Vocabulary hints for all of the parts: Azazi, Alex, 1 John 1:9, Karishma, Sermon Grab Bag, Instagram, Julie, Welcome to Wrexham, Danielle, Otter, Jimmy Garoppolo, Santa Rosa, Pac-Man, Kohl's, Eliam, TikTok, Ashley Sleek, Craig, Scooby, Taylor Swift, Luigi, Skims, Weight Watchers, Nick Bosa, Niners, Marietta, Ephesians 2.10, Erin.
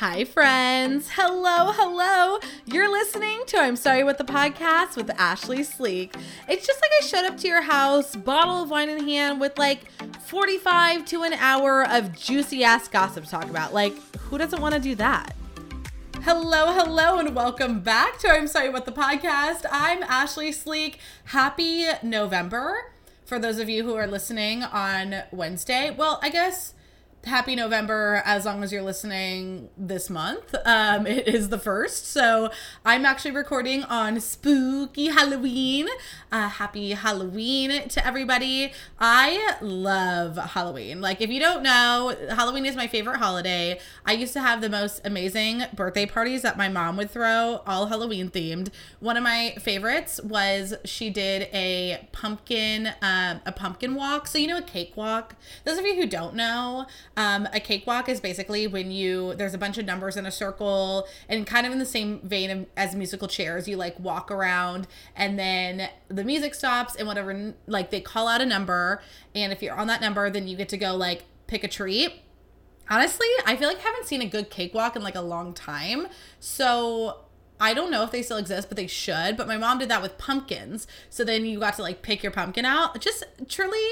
Hi friends, hello, you're listening to I'm Sorry What the Podcast with Ashley Sleek. It's just like I showed up to your house, bottle of wine in hand with like 45 to an hour of juicy ass gossip to talk about. Like, who doesn't want to do that? Hello, and welcome back to I'm Sorry What the Podcast. I'm Ashley Sleek. Happy November for those of you who are listening on Wednesday. Well, I guess happy November as long as you're listening this month. It is the first, so I'm actually recording on spooky Halloween. Happy Halloween to everybody. I love Halloween. Like, if you don't know, Halloween is my favorite holiday. I used to have the most amazing birthday parties that my mom would throw, all Halloween themed. One of my favorites was she did a pumpkin walk. So, you know, a cakewalk. Those of you who don't know, a cakewalk is basically when there's a bunch of numbers in a circle, and kind of in the same vein as musical chairs, you like walk around and then the music stops and whatever, like they call out a number. And if you're on that number, then you get to go like pick a treat. Honestly, I feel like I haven't seen a good cakewalk in like a long time. So I don't know if they still exist, but they should. But my mom did that with pumpkins. So then you got to like pick your pumpkin out. Just truly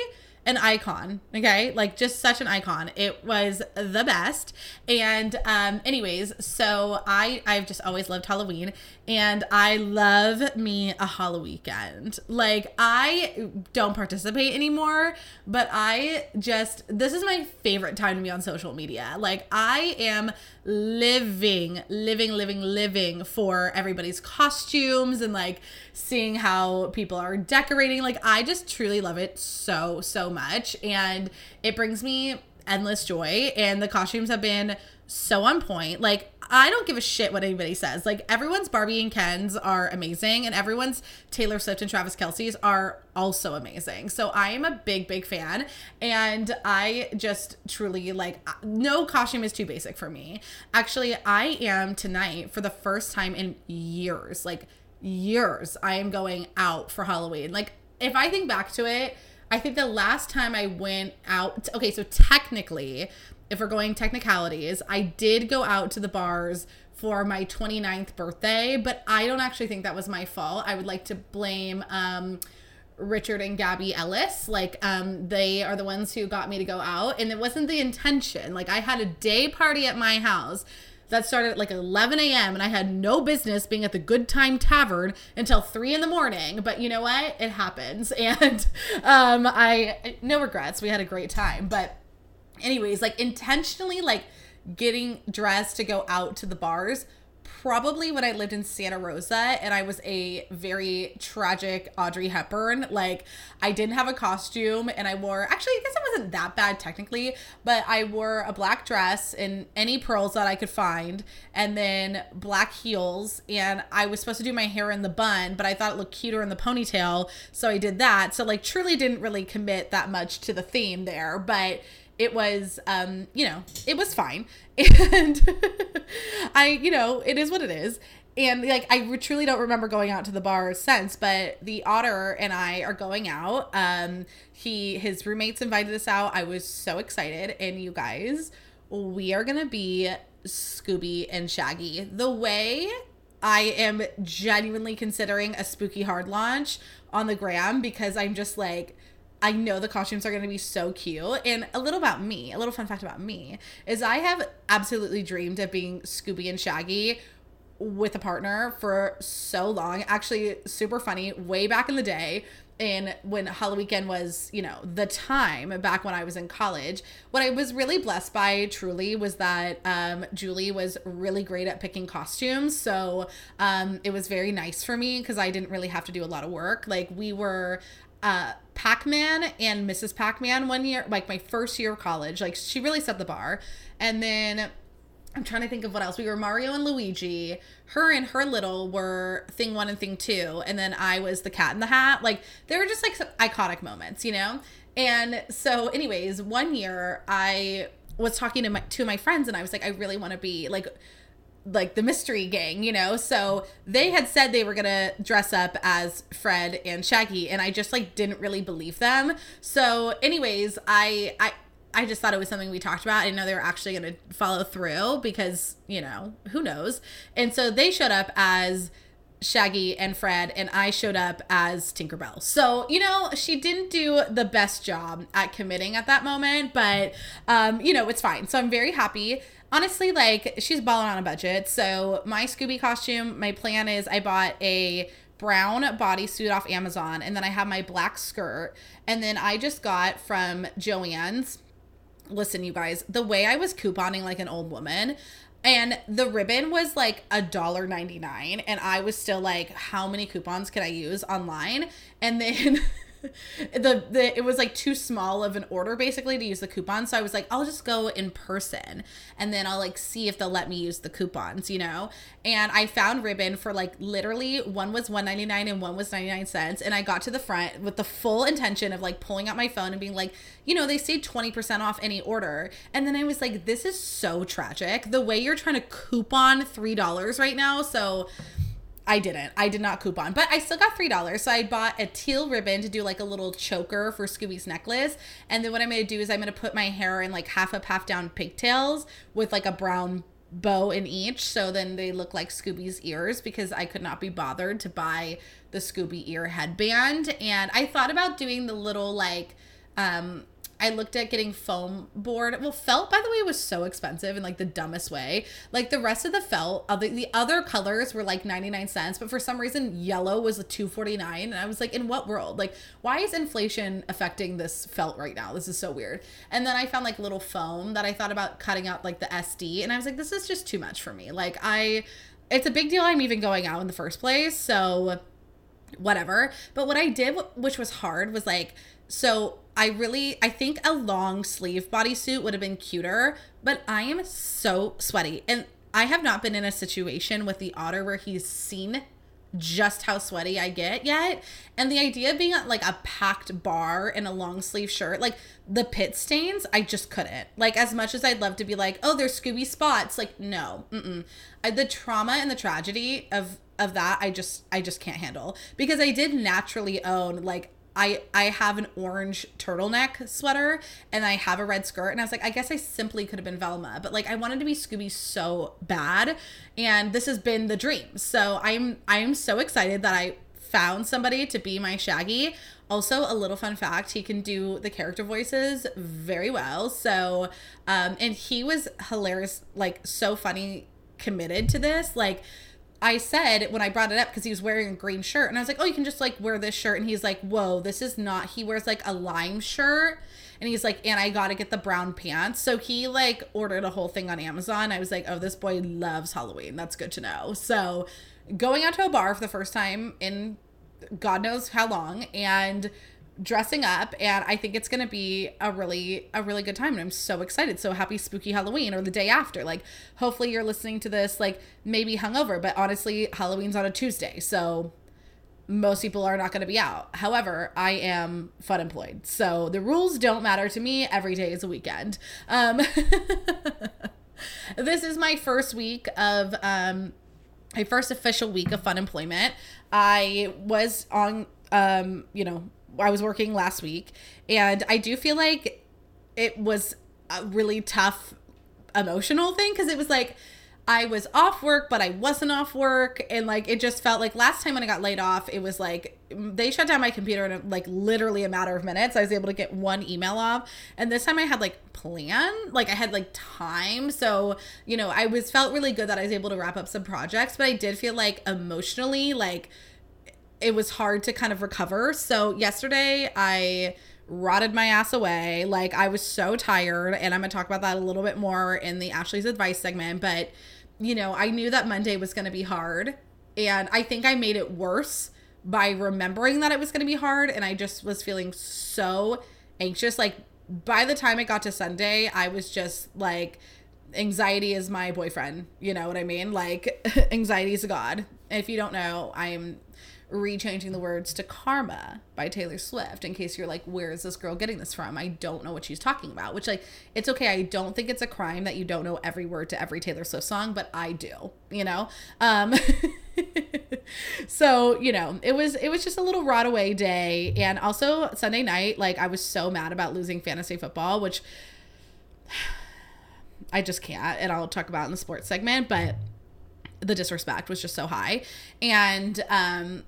an icon, okay? Like, just such an icon. It was the best. And anyways, so I've just always loved Halloween, and I love me a Halloween weekend. Like, I don't participate anymore, but this is my favorite time to be on social media. Like, I am living for everybody's costumes and like seeing how people are decorating. Like, I just truly love it so much, and it brings me endless joy, and the costumes have been so on point. Like, I don't give a shit what anybody says. Like, everyone's Barbie and Ken's are amazing, and everyone's Taylor Swift and Travis Kelce's are also amazing. So I am a big fan, and I just truly, like, no costume is too basic for me. Actually, I am tonight, for the first time in years, I am going out for Halloween. Like, if I think back to it, I think the last time I went out, okay, so technically, if we're going technicalities, I did go out to the bars for my 29th birthday, but I don't actually think that was my fault. I would like to blame Richard and Gabby Ellis. Like, they are the ones who got me to go out, and it wasn't the intention. Like, I had a day party at my house that started at like 11 a.m. and I had no business being at the Good Time Tavern until 3 a.m. But you know what? It happens. And I no regrets. We had a great time. But anyways, like, intentionally like getting dressed to go out to the bars, probably when I lived in Santa Rosa and I was a very tragic Audrey Hepburn. Like, I didn't have a costume, and I wore, actually, I guess it wasn't that bad technically, but I wore a black dress and any pearls that I could find, and then black heels, and I was supposed to do my hair in the bun, but I thought it looked cuter in the ponytail, so I did that. So, like, truly didn't really commit that much to the theme there, but it was, it was fine. And it is what it is. And like, I truly don't remember going out to the bar since, but the Otter and I are going out. His roommates invited us out. I was so excited. And you guys, we are going to be Scooby and Shaggy. The way I am genuinely considering a spooky hard launch on the gram, because I'm just like, I know the costumes are going to be so cute. And a little fun fact about me is I have absolutely dreamed of being Scooby and Shaggy with a partner for so long. Actually, super funny, way back in the day, and when Halloween weekend was, the time back when I was in college, what I was really blessed by truly was that Julie was really great at picking costumes. So it was very nice for me because I didn't really have to do a lot of work. Like, we were Pac-Man and Mrs. Pac-Man one year, like my first year of college. Like, she really set the bar. And then I'm trying to think of what else. We were Mario and Luigi. Her and her little were thing one and thing two. And then I was the Cat in the Hat. Like, they were just like some iconic moments, And so anyways, one year I was talking to my two of my friends, and I was like, I really want to be like the mystery gang, So they had said they were going to dress up as Fred and Shaggy, and I just like didn't really believe them. So anyways, I I just thought it was something we talked about. I didn't know they were actually going to follow through because, you know, who knows? And so they showed up as Shaggy and Fred, and I showed up as Tinkerbell. So, you know, she didn't do the best job at committing at that moment, but, you know, it's fine. So I'm very happy. Honestly, like, she's balling on a budget. So my Scooby costume, my plan is I bought a brown bodysuit off Amazon, and then I have my black skirt, and then I just got from Joann's. Listen, you guys, the way I was couponing like an old woman, and the ribbon was like $1.99, and I was still like, how many coupons can I use online? And then it was like too small of an order basically to use the coupon, so I was like, I'll just go in person, and then I'll like see if they'll let me use the coupons, you know. And I found ribbon for like literally one was $1.99 and one was 99 cents, and I got to the front with the full intention of like pulling out my phone and being like, you know, they say 20% off any order, and then I was like, this is so tragic the way you're trying to coupon $3 right now. So I did not coupon, but I still got $3. So I bought a teal ribbon to do like a little choker for Scooby's necklace. And then what I'm going to do is I'm going to put my hair in like half up, half down pigtails with like a brown bow in each. So then they look like Scooby's ears, because I could not be bothered to buy the Scooby ear headband. And I thought about doing the little like, I looked at getting foam board. Well, felt, by the way, was so expensive in like the dumbest way. Like the rest of the felt, the other colors were like 99 cents, but for some reason yellow was $2.49, and I was like, in what world? Like, why is inflation affecting this felt right now? This is so weird. And then I found like little foam that I thought about cutting out like the SD, and I was like, this is just too much for me. Like it's a big deal I'm even going out in the first place, so whatever. But what I did, which was hard, was like, so I think a long sleeve bodysuit would have been cuter, but I am so sweaty. And I have not been in a situation with the Otter where he's seen just how sweaty I get yet. And the idea of being at like a packed bar in a long sleeve shirt, like the pit stains, I just couldn't. Like, as much as I'd love to be like, oh, there's Scooby spots, like, no. The trauma and the tragedy of that, I just can't handle, because I did naturally own like, I have an orange turtleneck sweater and I have a red skirt, and I was like, I guess I simply could have been Velma, but like I wanted to be Scooby so bad, and this has been the dream. So I'm so excited that I found somebody to be my Shaggy. Also, a little fun fact, he can do the character voices very well. So and he was hilarious, like so funny, committed to this. Like I said, when I brought it up, because he was wearing a green shirt, and I was like, oh, you can just like wear this shirt. And he's like, whoa, this is not, he wears like a lime shirt, and he's like, and I got to get the brown pants. So he like ordered a whole thing on Amazon. I was like, oh, this boy loves Halloween. That's good to know. So going out to a bar for the first time in God knows how long and dressing up, and I think it's going to be a really good time, and I'm so excited. So happy spooky Halloween, or the day after. Like, hopefully you're listening to this like maybe hungover, but honestly, Halloween's on a Tuesday, so most people are not going to be out. However, I am fun employed, so the rules don't matter to me. Every day is a weekend. This is my first week of my first official week of fun employment. I was on I was working last week, and I do feel like it was a really tough emotional thing, because it was like I was off work, but I wasn't off work, and like it just felt like last time when I got laid off, it was like they shut down my computer in like literally a matter of minutes. I was able to get one email off, and this time I had like plan, like I had like time, so you know, I was felt really good that I was able to wrap up some projects, but I did feel like emotionally like it was hard to kind of recover. So yesterday I rotted my ass away. Like, I was so tired, and I'm going to talk about that a little bit more in the Ashley's Advice segment. But, you know, I knew that Monday was going to be hard, and I think I made it worse by remembering that it was going to be hard. And I just was feeling so anxious. Like, by the time it got to Sunday, I was just like, anxiety is my boyfriend. You know what I mean? Like, anxiety is a god. If you don't know, I'm rechanging the words to Karma by Taylor Swift, in case you're like, where is this girl getting this from? I don't know what she's talking about, which, like, it's okay. I don't think it's a crime that you don't know every word to every Taylor Swift song, but I do, you know? So, you know, it was just a little rot away day. And also Sunday night, like, I was so mad about losing fantasy football, which I just can't, and I'll talk about in the sports segment, but the disrespect was just so high. And,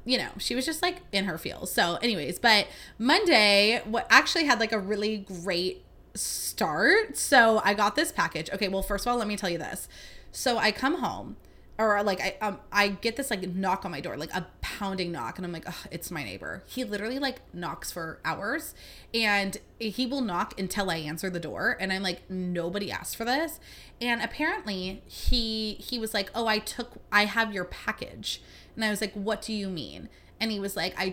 you know, she was just like in her feels. So anyways, but Monday what actually had like a really great start. So I got this package. Okay. Well, first of all, let me tell you this. So I come home, or like I get this like knock on my door, like a pounding knock. And I'm like, oh, it's my neighbor. He literally like knocks for hours, and he will knock until I answer the door. And I'm like, nobody asked for this. And apparently he was like, oh, I have your package. And I was like, what do you mean? And he was like, I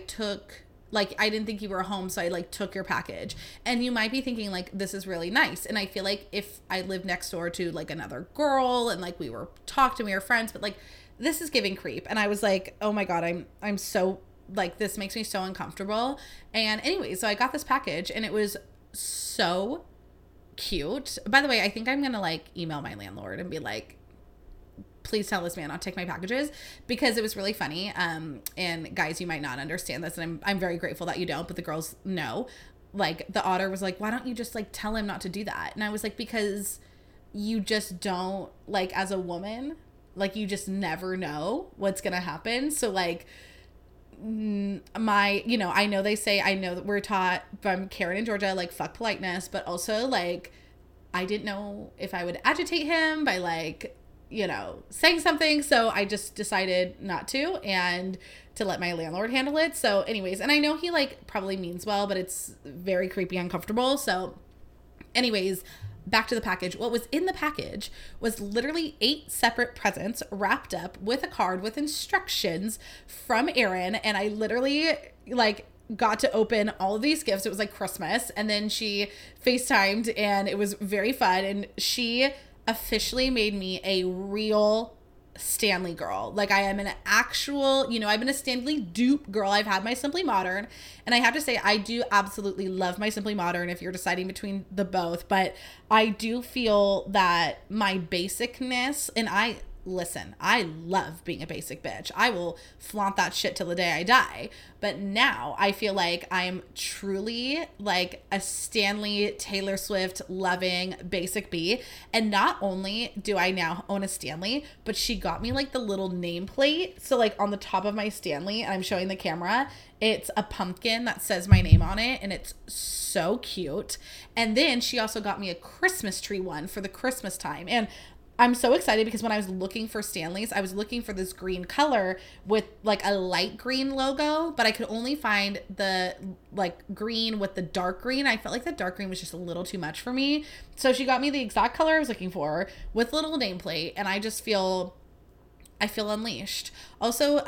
didn't think you were home, so I like took your package. And you might be thinking like, this is really nice. And I feel like if I lived next door to like another girl and like we were talked and we were friends, but like this is giving creep. And I was like, oh my God, I'm so like, this makes me so uncomfortable. And anyway, so I got this package and it was so cute. By the way, I think I'm going to like email my landlord and be like, please tell this man I'll take my packages, because it was really funny. And guys, you might not understand this, and I'm very grateful that you don't, but the girls know. Like the Otter was like, why don't you just like tell him not to do that? And I was like, because you just don't, like, as a woman, like you just never know what's going to happen. So like I know they say, I know that we're taught from Karen in Georgia, like fuck politeness, but also like, I didn't know if I would agitate him by like, you know, saying something. So I just decided not to, and to let my landlord handle it. So anyways, and I know he like probably means well, but it's very creepy, uncomfortable. So anyways, back to the package. What was in the package was literally 8 separate presents wrapped up with a card with instructions from Erin. And I literally like got to open all of these gifts. It was like Christmas. And then she FaceTimed, and it was very fun. And she officially made me a real Stanley girl. Like I am an actual, you know, I've been a Stanley dupe girl. I've had my Simply Modern, and I have to say, I do absolutely love my Simply Modern if you're deciding between the both, but I do feel that my basicness, and I love being a basic bitch. I will flaunt that shit till the day I die. But now I feel like I'm truly like a Stanley, Taylor Swift loving basic B. And not only do I now own a Stanley, but she got me like the little nameplate. So like on the top of my Stanley, and I'm showing the camera, it's a pumpkin that says my name on it, and it's so cute. And then she also got me a Christmas tree one for the Christmas time. And I'm so excited because when I was looking for Stanleys, I was looking for this green color with like a light green logo, but I could only find the like green with the dark green. I felt like the dark green was just a little too much for me. So she got me the exact color I was looking for with a little nameplate, and I just feel, unleashed. Also,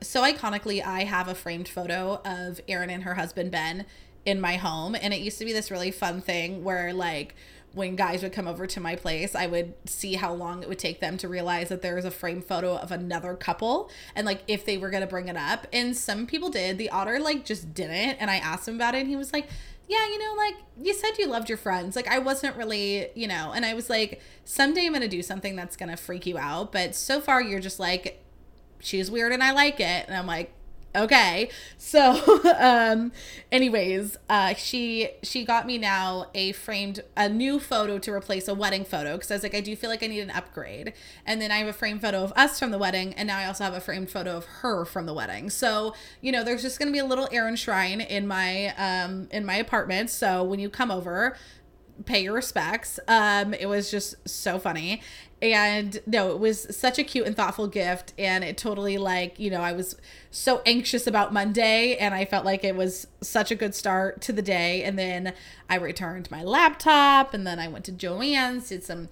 so iconically, I have a framed photo of Erin and her husband Ben in my home, and it used to be this really fun thing where like, when guys would come over to my place, I would see how long it would take them to realize that there was a framed photo of another couple, and like if they were going to bring it up. And some people did. The Otter like just didn't. And I asked him about it, and he was like, yeah, you know, like you said you loved your friends. Like I wasn't really, you know. And I was like, someday I'm going to do something that's going to freak you out. But so far you're just like, she's weird and I like it. And I'm like, okay. So, anyways, she got me now a new photo to replace a wedding photo. 'Cause I was like, I do feel like I need an upgrade. And then I have a framed photo of us from the wedding. And now I also have a framed photo of her from the wedding. So, you know, there's just going to be a little Erin shrine in my apartment. So when you come over, pay your respects. It was just so funny. And no, it was such a cute and thoughtful gift. And it totally like, you know, I was so anxious about Monday, and I felt like it was such a good start to the day. And then I returned my laptop, and then I went to Joann's, did some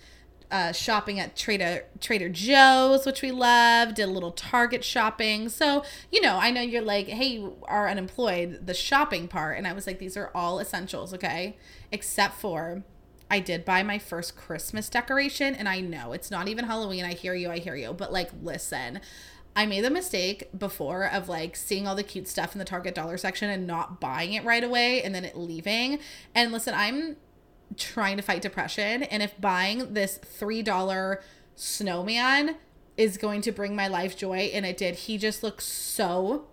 shopping at Trader Joe's, which we loved, did a little Target shopping. So, you know, I know you're like, hey, you are unemployed, the shopping part. And I was like, these are all essentials, okay? Except for I did buy my first Christmas decoration, and I know it's not even Halloween. I hear you. But like, listen, I made the mistake before of like seeing all the cute stuff in the Target dollar section and not buying it right away, and then it leaving. And listen, I'm trying to fight depression, and if buying this $3 snowman is going to bring my life joy, and it did. He just looks so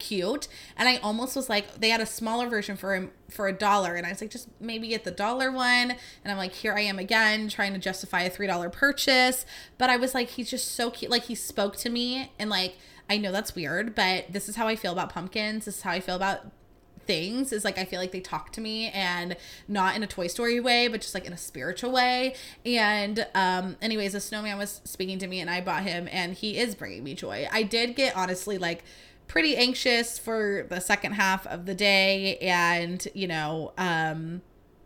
cute. And I almost was like, they had a smaller version for him for $1. And I was like, just maybe get the $1 one. And I'm like, here I am again, trying to justify a $3 purchase. But I was like, he's just so cute. Like, he spoke to me. And like, I know that's weird, but this is how I feel about pumpkins. This is how I feel about things, is like, I feel like they talk to me, and not in a Toy Story way, but just like in a spiritual way. And anyways, the snowman was speaking to me, and I bought him, and he is bringing me joy. I did get, honestly, like pretty anxious for the second half of the day, and you know,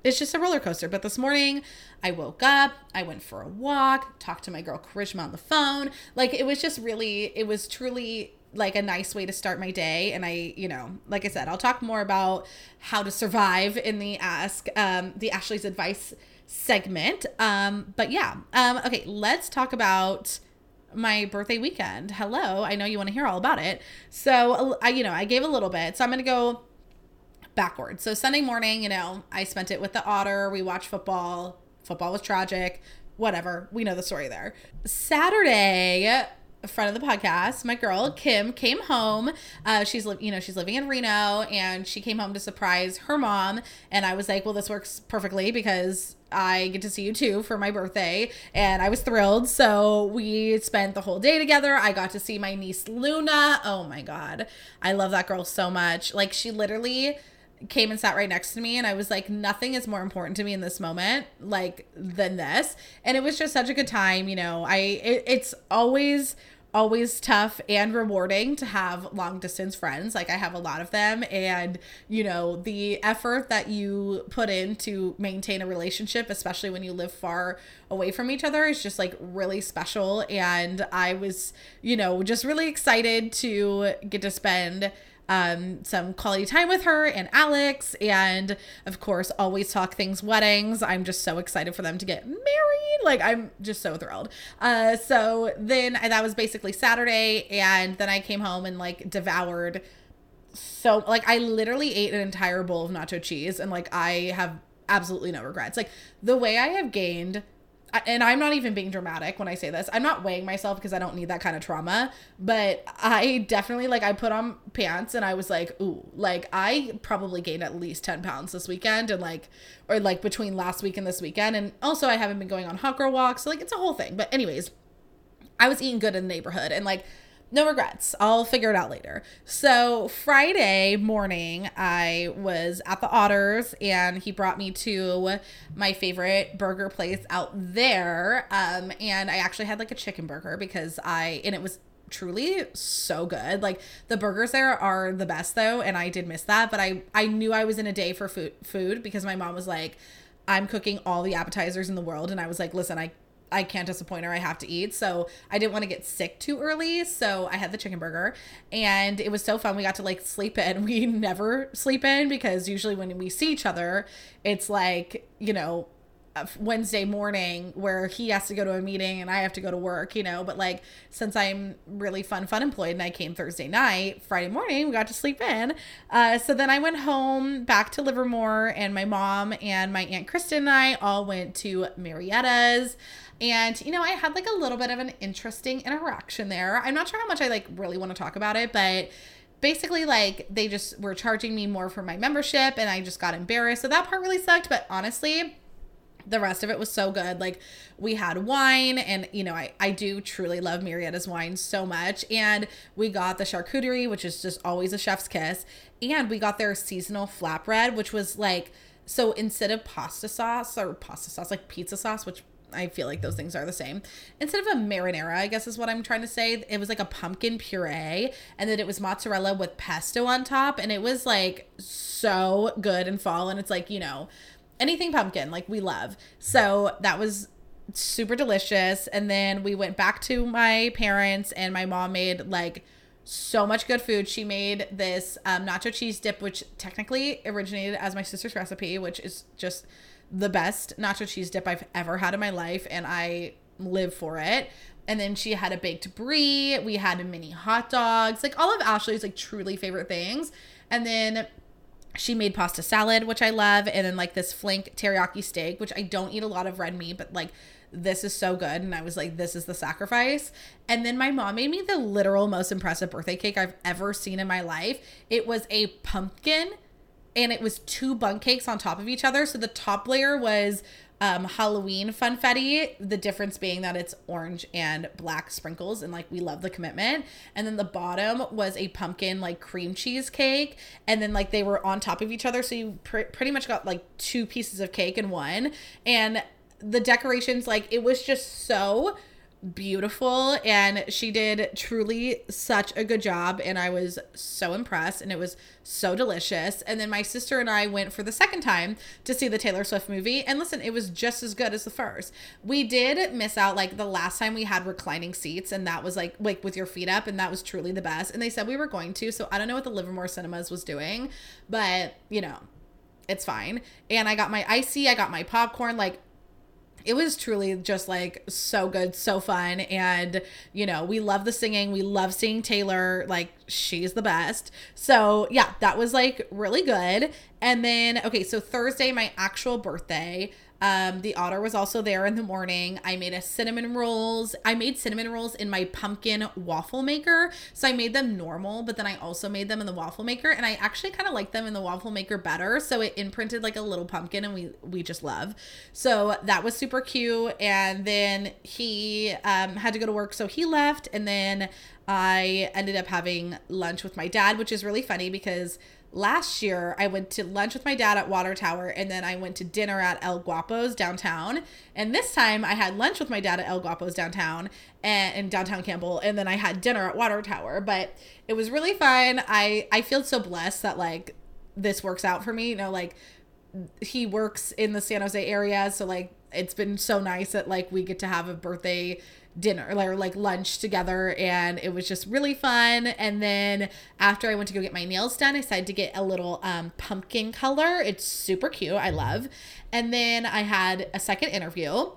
it's just a roller coaster. But this morning I woke up, I went for a walk, talked to my girl Karishma on the phone. Like, it was just really, it was truly like a nice way to start my day. And I, you know, like I said, I'll talk more about how to survive in the Ask, the Ashley's Advice segment. But yeah. Okay. Let's talk about my birthday weekend. Hello. I know you want to hear all about it. So I, you know, I gave a little bit, so I'm going to go backwards. So Sunday morning, you know, I spent it with the Otter. We watched football. Football was tragic, whatever. We know the story there. Saturday, friend of the podcast, my girl Kim, came home. She's living in Reno, and she came home to surprise her mom. And I was like, well, this works perfectly because I get to see you too for my birthday. And I was thrilled. So we spent the whole day together. I got to see my niece Luna. Oh my God, I love that girl so much. Like, she literally came and sat right next to me, and I was like, nothing is more important to me in this moment like than this. And it was just such a good time. You know, it's always tough and rewarding to have long distance friends. Like, I have a lot of them, and you know, the effort that you put in to maintain a relationship, especially when you live far away from each other, is just like really special. And I was, you know, just really excited to get to spend some quality time with her and Alex, and of course always talk things weddings. I'm just so excited for them to get married. Like, I'm just so thrilled. So then that was basically Saturday, and then I came home and like devoured. So like, I literally ate an entire bowl of nacho cheese, and like, I have absolutely no regrets. Like, the way I have gained, and I'm not even being dramatic when I say this, I'm not weighing myself because I don't need that kind of trauma, but I definitely, like, I put on pants and I was like, ooh, like, I probably gained at least 10 pounds this weekend, and like, or like between last week and this weekend. And also I haven't been going on hot girl walks. So like, it's a whole thing. But anyways, I was eating good in the neighborhood, and like, no regrets. I'll figure it out later. So Friday morning, I was at the Otter's, and he brought me to my favorite burger place out there. And I actually had like a chicken burger because and it was truly so good. Like, the burgers there are the best though. And I did miss that, but I knew I was in a day for food because my mom was like, I'm cooking all the appetizers in the world. And I was like, listen, I can't disappoint her. I have to eat. So I didn't want to get sick too early. So I had the chicken burger, and it was so fun. We got to like sleep in. We never sleep in because usually when we see each other, it's like, you know, Wednesday morning where he has to go to a meeting and I have to go to work, you know. But like, since I'm really fun employed and I came Thursday night, Friday morning we got to sleep in. So then I went home back to Livermore, and my mom and my Aunt Kristen and I all went to Marietta's. And, you know, I had like a little bit of an interesting interaction there. I'm not sure how much I like really want to talk about it, but basically like they just were charging me more for my membership, and I just got embarrassed. So that part really sucked. But honestly, the rest of it was so good. Like, we had wine, and, you know, I do truly love Marietta's wine so much. And we got the charcuterie, which is just always a chef's kiss. And we got their seasonal flatbread, which was like, so instead of pasta sauce, like pizza sauce, which I feel like those things are the same. Instead of a marinara, I guess is what I'm trying to say, it was like a pumpkin puree, and then it was mozzarella with pesto on top. And it was like so good in fall. And it's like, you know, anything pumpkin, like, we love. So that was super delicious. And then we went back to my parents, and my mom made like so much good food. She made this nacho cheese dip, which technically originated as my sister's recipe, which is just the best nacho cheese dip I've ever had in my life, and I live for it. And then she had a baked brie. We had mini hot dogs, like all of Ashley's like truly favorite things. And then She made pasta salad, which I love, and then like this flank teriyaki steak, which I don't eat a lot of red meat, but like this is so good. And I was like, this is the sacrifice. And then my mom made me the literal most impressive birthday cake I've ever seen in my life. It was a pumpkin, and it was 2 bunk cakes on top of each other. So the top layer was Halloween funfetti, the difference being that it's orange and black sprinkles, and like we love the commitment. And then the bottom was a pumpkin like cream cheese cake, and then like they were on top of each other, so you pretty much got like 2 pieces of cake in one. And the decorations, like it was just so beautiful, and she did truly such a good job, and I was so impressed, and it was so delicious. And then my sister and I went for the second time to see the Taylor Swift movie, and listen, it was just as good as the first. We did miss out, like the last time we had reclining seats, and that was like with your feet up, and that was truly the best, and they said we were going to, so I don't know what the Livermore Cinemas was doing, but you know, it's fine. And I got my icy, I got my popcorn, like it was truly just like so good, so fun. And, you know, we love the singing. We love seeing Taylor. Like, she's the best. So, yeah, that was like really good. And then, okay, so Thursday, my actual birthday, the Otter was also there in the morning. I made cinnamon rolls in my pumpkin waffle maker. So I made them normal, but then I also made them in the waffle maker, and I actually kind of like them in the waffle maker better. So it imprinted like a little pumpkin, and we just love. So that was super cute. And then he had to go to work, so he left, and then I ended up having lunch with my dad, which is really funny because last year, I went to lunch with my dad at Water Tower, and then I went to dinner at El Guapo's downtown. And this time, I had lunch with my dad at El Guapo's downtown and in downtown Campbell, and then I had dinner at Water Tower. But it was really fun. I feel so blessed that, like, this works out for me. You know, like, he works in the San Jose area, so, like, it's been so nice that, like, we get to have a birthday dinner or like lunch together, and it was just really fun. And then after I went to go get my nails done, I decided to get a little pumpkin color. It's super cute, I love. And then I had a second interview,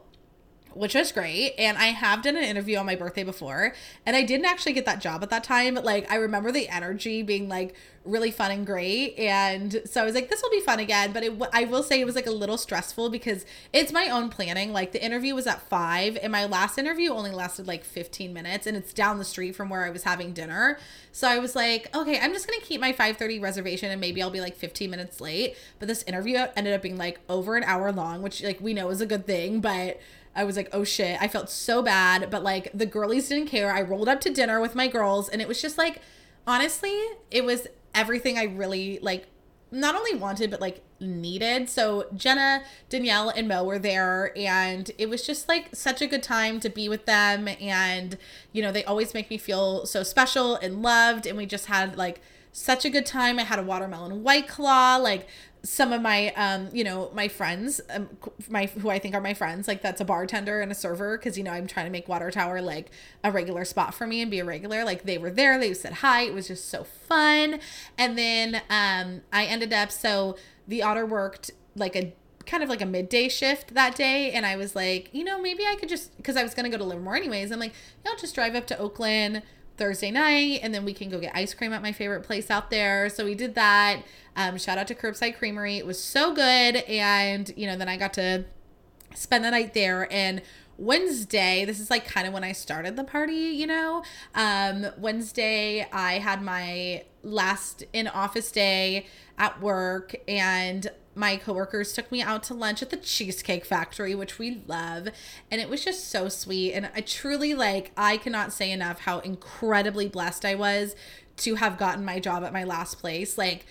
which was great. And I have done an interview on my birthday before, and I didn't actually get that job at that time, but like I remember the energy being like really fun and great. And so I was like, this will be fun again. But I will say it was like a little stressful because it's my own planning. Like the interview was at 5:00 and my last interview only lasted like 15 minutes, and it's down the street from where I was having dinner. So I was like, okay, I'm just going to keep my 5:30 reservation, and maybe I'll be like 15 minutes late. But this interview ended up being like over an hour long, which like we know is a good thing, but I was like, oh shit, I felt so bad, but like the girlies didn't care. I rolled up to dinner with my girls, and it was just like, honestly, it was everything I really like not only wanted, but like needed. So Jenna, Danielle, and Mo were there, and it was just like such a good time to be with them. And, you know, they always make me feel so special and loved. And we just had like such a good time. I had a watermelon White Claw, like some of my, you know, my friends, who I think are my friends, like that's a bartender and a server. 'Cause you know, I'm trying to make Water Tower like a regular spot for me and be a regular, like they were there, they said hi. It was just so fun. And then, I ended up, so the Otter worked like a kind of like a midday shift that day, and I was like, you know, maybe I could just, 'cause I was going to go to Livermore anyways. I'm like, I'll just drive up to Oakland Thursday night, and then we can go get ice cream at my favorite place out there. So we did that. Shout out to Curbside Creamery. It was so good. And, you know, then I got to spend the night there. And Wednesday, this is like kind of when I started the party, you know, Wednesday I had my last in office day at work, and my coworkers took me out to lunch at the Cheesecake Factory, which we love. And it was just so sweet. And I truly, like, I cannot say enough how incredibly blessed I was to have gotten my job at my last place. Like,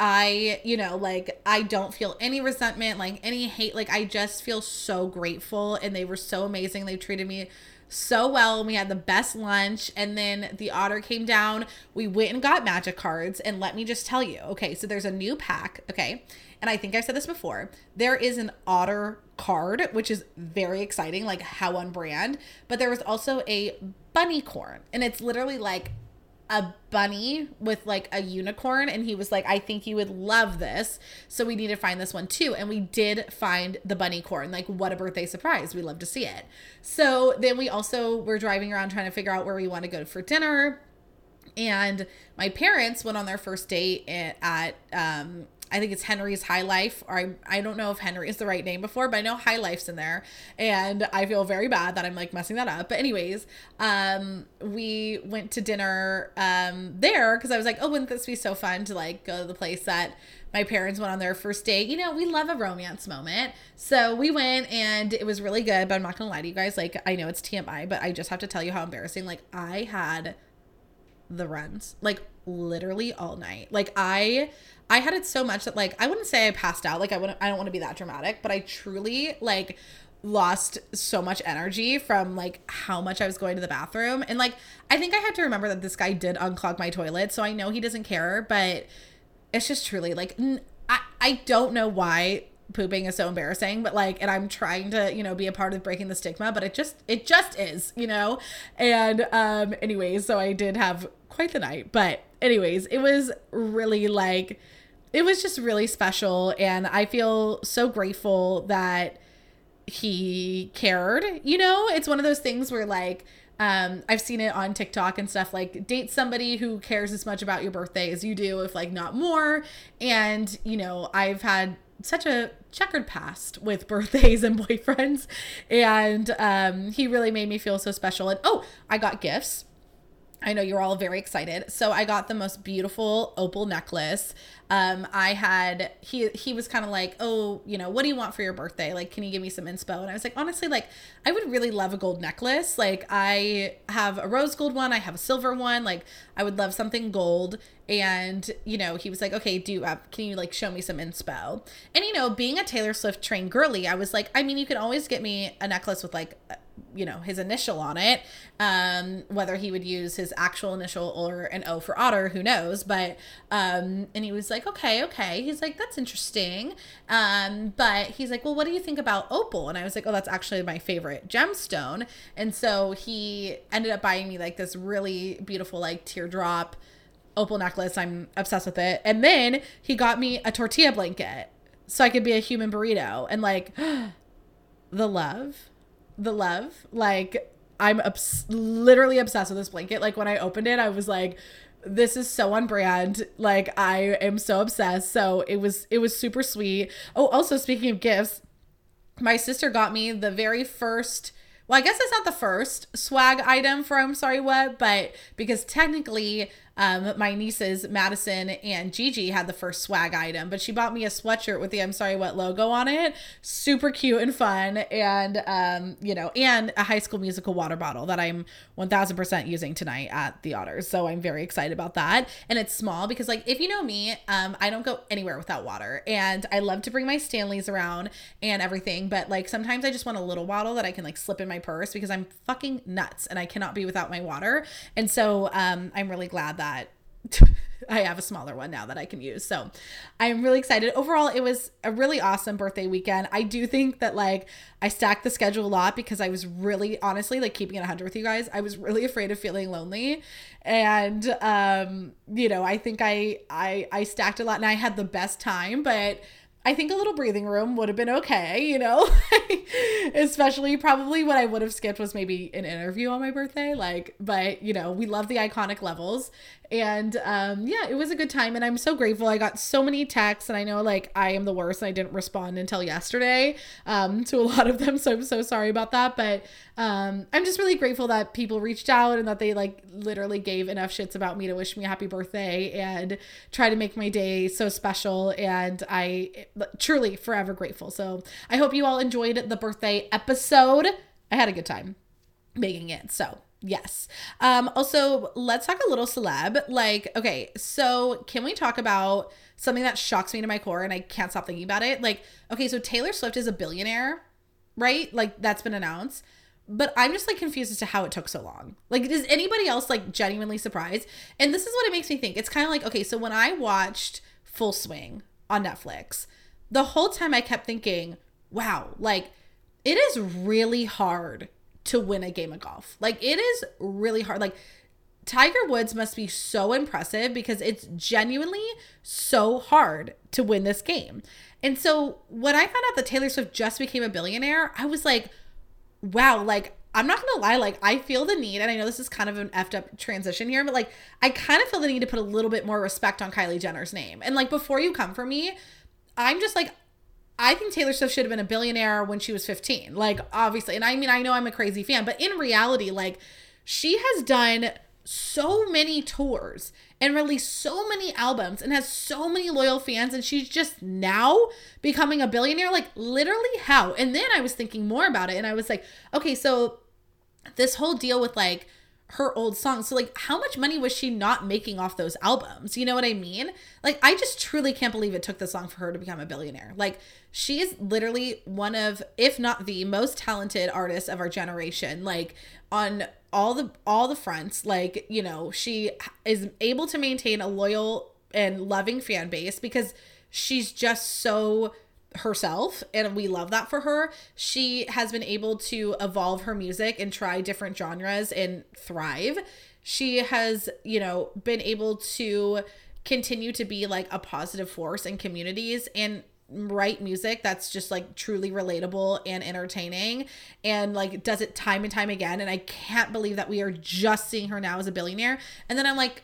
I, you know, like, I don't feel any resentment, like any hate. Like, I just feel so grateful. And they were so amazing. They treated me so well. We had the best lunch. And then the Otter came down. We went and got magic cards. And let me just tell you, okay, so there's a new pack, okay? And I think I've said this before, there is an Otter card, which is very exciting, like how on brand. But there was also a bunny corn, and it's literally like a bunny with like a unicorn, and he was like, I think you would love this, so we need to find this one too. And we did find the bunny corn. Like, what a birthday surprise, we love to see it. So then we also were driving around trying to figure out where we want to go for dinner, and my parents went on their first date at I think it's Henry's High Life, or I don't know if Henry is the right name before, but I know High Life's in there, and I feel very bad that I'm like messing that up. But anyways, we went to dinner there because I was like, oh, wouldn't this be so fun to like go to the place that my parents went on their first date? You know, we love a romance moment. So we went and it was really good, but I'm not going to lie to you guys. Like, I know it's TMI, but I just have to tell you how embarrassing. Like, I had the runs, like literally all night. Like I had it so much that like, I wouldn't say I passed out. Like I don't want to be that dramatic, but I truly like lost so much energy from like how much I was going to the bathroom. And like, I think I had to remember that this guy did unclog my toilet. So I know he doesn't care, but it's just truly like, I don't know why pooping is so embarrassing, but like, and I'm trying to, you know, be a part of breaking the stigma, but it just is, you know? And, anyways, so I did have quite the night, but anyways, it was really like, it was just really special. And I feel so grateful that he cared, you know? It's one of those things where like, I've seen it on TikTok and stuff, like date somebody who cares as much about your birthday as you do, if like not more. And, you know, I've had such a checkered past with birthdays and boyfriends, and he really made me feel so special. And oh, I got gifts. I know you're all very excited. So I got the most beautiful opal necklace. He was kind of like, oh, you know, what do you want for your birthday? Like, can you give me some inspo? And I was like, honestly, like I would really love a gold necklace. Like I have a rose gold one. I have a silver one. Like I would love something gold. And, you know, he was like, okay, can you like show me some inspo? And, you know, being a Taylor Swift trained girly, I was like, I mean, you can always get me a necklace with like, you know, his initial on it, whether he would use his actual initial or an O for Otter, who knows? But, and he was like, okay. He's like, that's interesting. But he's like, well, what do you think about opal? And I was like, oh, that's actually my favorite gemstone. And so he ended up buying me like this really beautiful, like teardrop opal necklace. I'm obsessed with it. And then he got me a tortilla blanket so I could be a human burrito. And like the love, like I'm literally obsessed with this blanket. Like when I opened it, I was like, this is so on brand. Like I am so obsessed. So it was super sweet. Oh, also speaking of gifts, my sister got me the very first, well, I guess it's not the first swag item from Sorry What, but because technically my nieces, Madison and Gigi, had the first swag item, but she bought me a sweatshirt with the I'm Sorry What logo on it. Super cute and fun. And, you know, and a High School Musical water bottle that I'm 1000% using tonight at the Otters. So I'm very excited about that. And it's small because like, if you know me, I don't go anywhere without water, and I love to bring my Stanleys around and everything. But like, sometimes I just want a little bottle that I can like slip in my purse because I'm fucking nuts and I cannot be without my water. And so, I'm really glad that I have a smaller one now that I can use. So I'm really excited. Overall, it was a really awesome birthday weekend. I do think that like I stacked the schedule a lot because I was really, honestly, like keeping it 100 with you guys, I was really afraid of feeling lonely. And, you know, I think I stacked a lot and I had the best time, but I think a little breathing room would have been okay, you know, especially probably what I would have skipped was maybe an interview on my birthday. Like, but you know, we love the iconic levels, and, yeah, it was a good time, and I'm so grateful. I got so many texts, and I know like I am the worst and I didn't respond until yesterday, to a lot of them. So I'm so sorry about that, but, I'm just really grateful that people reached out and that they like literally gave enough shits about me to wish me a happy birthday and try to make my day so special. And but truly forever grateful. So I hope you all enjoyed the birthday episode. I had a good time making it. So yes. Also, let's talk a little celeb. Like, okay, so can we talk about something that shocks me to my core and I can't stop thinking about it? Like, okay, so Taylor Swift is a billionaire, right? Like that's been announced. But I'm just like confused as to how it took so long. Like, is anybody else like genuinely surprised? And this is what it makes me think. It's kind of like, okay, so when I watched Full Swing on Netflix, the whole time I kept thinking, wow, like it is really hard to win a game of golf. Like it is really hard. Like Tiger Woods must be so impressive because it's genuinely so hard to win this game. And so when I found out that Taylor Swift just became a billionaire, I was like, wow, like I'm not going to lie, like, I feel the need, and I know this is kind of an effed up transition here, but, like, I kind of feel the need to put a little bit more respect on Kylie Jenner's name. And, like, before you come for me, I'm just, like, I think Taylor Swift should have been a billionaire when she was 15. Like, obviously. And, I mean, I know I'm a crazy fan, but in reality, like, she has done so many tours and released so many albums and has so many loyal fans, and she's just now becoming a billionaire. Like, literally how? And then I was thinking more about it, and I was like, okay, so this whole deal with, like, her old songs, so, like, how much money was she not making off those albums? You know what I mean? Like, I just truly can't believe it took this long for her to become a billionaire. Like, she is literally one of, if not the most talented artist of our generation, like, on all the fronts. Like, you know, she is able to maintain a loyal and loving fan base because she's just so herself, and we love that for her. She has been able to evolve her music and try different genres and thrive. She has, you know, been able to continue to be, like, a positive force in communities and write music that's just, like, truly relatable and entertaining, and, like, does it time and time again. And I can't believe that we are just seeing her now as a billionaire. And then I'm like,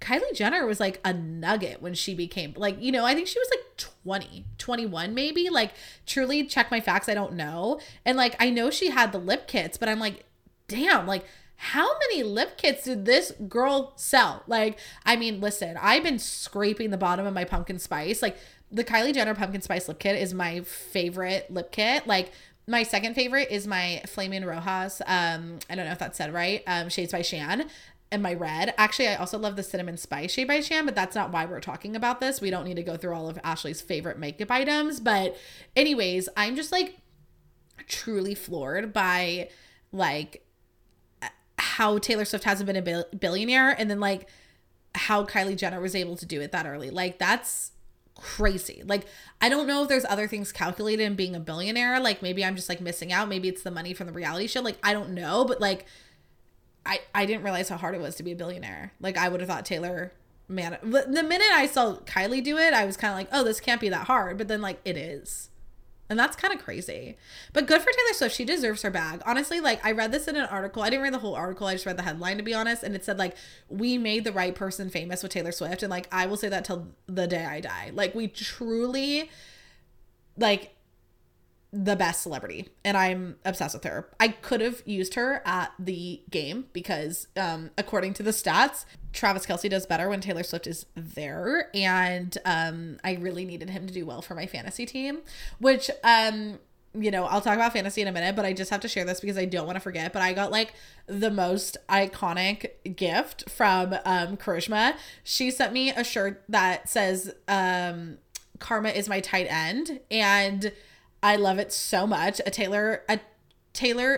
Kylie Jenner was, like, a nugget when she became, like, you know, I think she was, like, 20, 21 maybe. Like, truly, check my facts, I don't know. And, like, I know she had the lip kits, but I'm like, damn, like, how many lip kits did this girl sell? Like, I mean, listen, I've been scraping the bottom of my pumpkin spice. Like, the Kylie Jenner pumpkin spice lip kit is my favorite lip kit. Like, my second favorite is my Flamin' Rojas, I don't know if that's said right, Shades by Shan, and my red. Actually, I also love the Cinnamon Spice Shade by Shan, but that's not why we're talking about this. We don't need to go through all of Ashley's favorite makeup items. But anyways, I'm just, like, truly floored by, like, how Taylor Swift hasn't been a billionaire, and then, like, how Kylie Jenner was able to do it that early. Like, that's crazy. Like, I don't know if there's other things calculated in being a billionaire. Like, maybe I'm just, like, missing out. Maybe it's the money from the reality show. Like, I don't know, but, like, I didn't realize how hard it was to be a billionaire. Like, I would have thought Taylor, man, the minute I saw Kylie do it, I was kind of like, oh, this can't be that hard. But then, like, it is. And that's kind of crazy. But good for Taylor Swift. She deserves her bag. Honestly, like, I read this in an article. I didn't read the whole article. I just read the headline, to be honest. And it said, like, we made the right person famous with Taylor Swift. And, like, I will say that till the day I die. Like, we truly, like, the best celebrity, and I'm obsessed with her. I could have used her at the game because according to the stats, Travis Kelce does better when Taylor Swift is there, and I really needed him to do well for my fantasy team, which you know, I'll talk about fantasy in a minute, but I just have to share this because I don't want to forget. But I got, like, the most iconic gift from Karishma. She sent me a shirt that says karma is my tight end, and I love it so much. A Taylor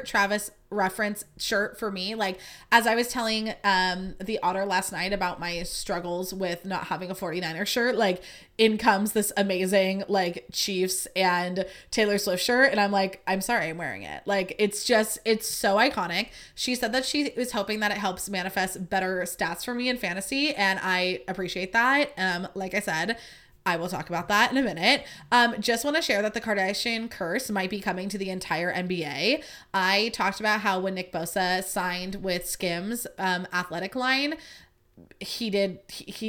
Travis reference shirt for me. Like, as I was telling the Otter last night about my struggles with not having a 49er shirt, like, in comes this amazing, like, Chiefs and Taylor Swift shirt, and I'm like, I'm sorry, I'm wearing it. Like, it's just, it's so iconic. She said that she was hoping that it helps manifest better stats for me in fantasy, and I appreciate that. Like I said, I will talk about that in a minute. Just want to share that the Kardashian curse might be coming to the entire NBA. I talked about how when Nick Bosa signed with Skims athletic line, he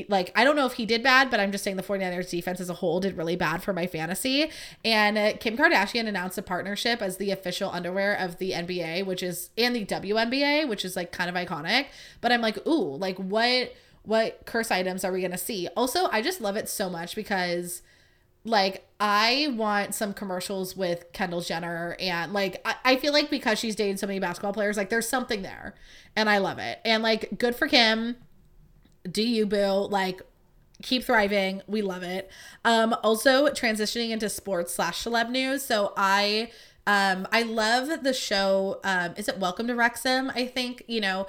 like, I don't know if he did bad, but I'm just saying the 49ers defense as a whole did really bad for my fantasy. And Kim Kardashian announced a partnership as the official underwear of the NBA, which is, and the WNBA, which is, like, kind of iconic. But I'm like, ooh, like, what curse items are we going to see? Also, I just love it so much because, like, I want some commercials with Kendall Jenner, and, like, I feel like because she's dated so many basketball players, like, there's something there, and I love it. And, like, good for Kim. Do you, boo? Like, keep thriving. We love it. Also, transitioning into sports / celeb news. So I love the show. Is it Welcome to Wrexham? I think, you know,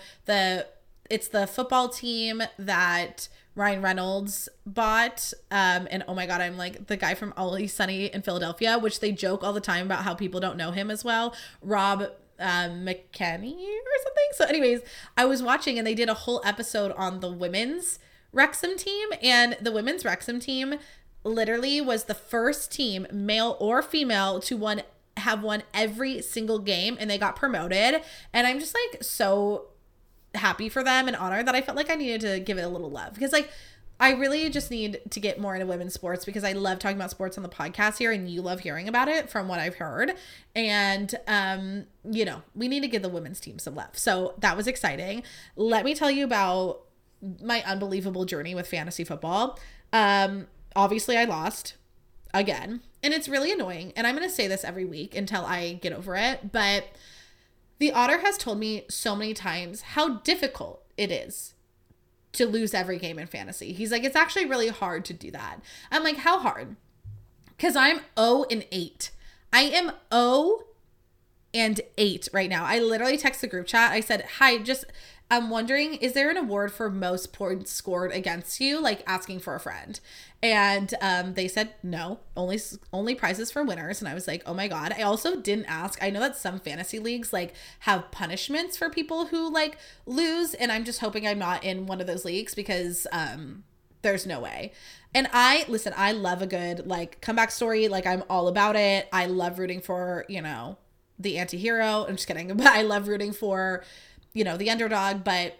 it's the football team that Ryan Reynolds bought. And oh my God, I'm like the guy from Always Sunny in Philadelphia, which they joke all the time about how people don't know him as well. Rob McKinney or something. So anyways, I was watching and they did a whole episode on the women's Wrexham team, and the women's Wrexham team literally was the first team, male or female, to have won every single game and they got promoted. And I'm just like so happy for them and honored that I felt like I needed to give it a little love, because like I really just need to get more into women's sports, because I love talking about sports on the podcast here and you love hearing about it from what I've heard. And, you know, we need to give the women's team some love. So that was exciting. Let me tell you about my unbelievable journey with fantasy football. Obviously I lost again and it's really annoying. And I'm going to say this every week until I get over it. But the Otter has told me so many times how difficult it is to lose every game in fantasy. He's like, it's actually really hard to do that. I'm like, how hard? Because I'm 0-8. I am 0-8 right now. I literally text the group chat. I said, hi, just, I'm wondering, is there an award for most points scored against you? Like asking for a friend. And they said, no, only prizes for winners. And I was like, oh my God. I also didn't ask. I know that some fantasy leagues like have punishments for people who like lose. And I'm just hoping I'm not in one of those leagues, because there's no way. And I love a good like comeback story. Like I'm all about it. I love rooting for, you know, the anti-hero. I'm just kidding. But I love rooting for, you know, the underdog, but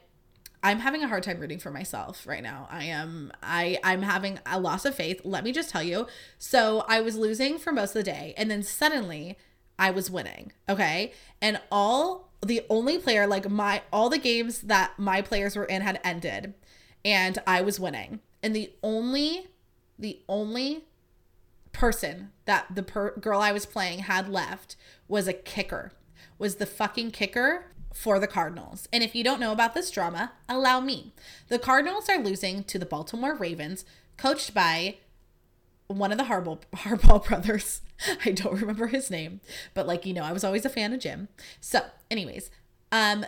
I'm having a hard time rooting for myself right now. I'm having a loss of faith. Let me just tell you. So I was losing for most of the day and then suddenly I was winning. Okay. And all the games that my players were in had ended and I was winning. And the only person that the girl I was playing had left was the fucking kicker for the Cardinals. And if you don't know about this drama, allow me. The Cardinals are losing to the Baltimore Ravens, coached by one of the Harbaugh brothers. I don't remember his name, but like, you know, I was always a fan of Jim. So anyways,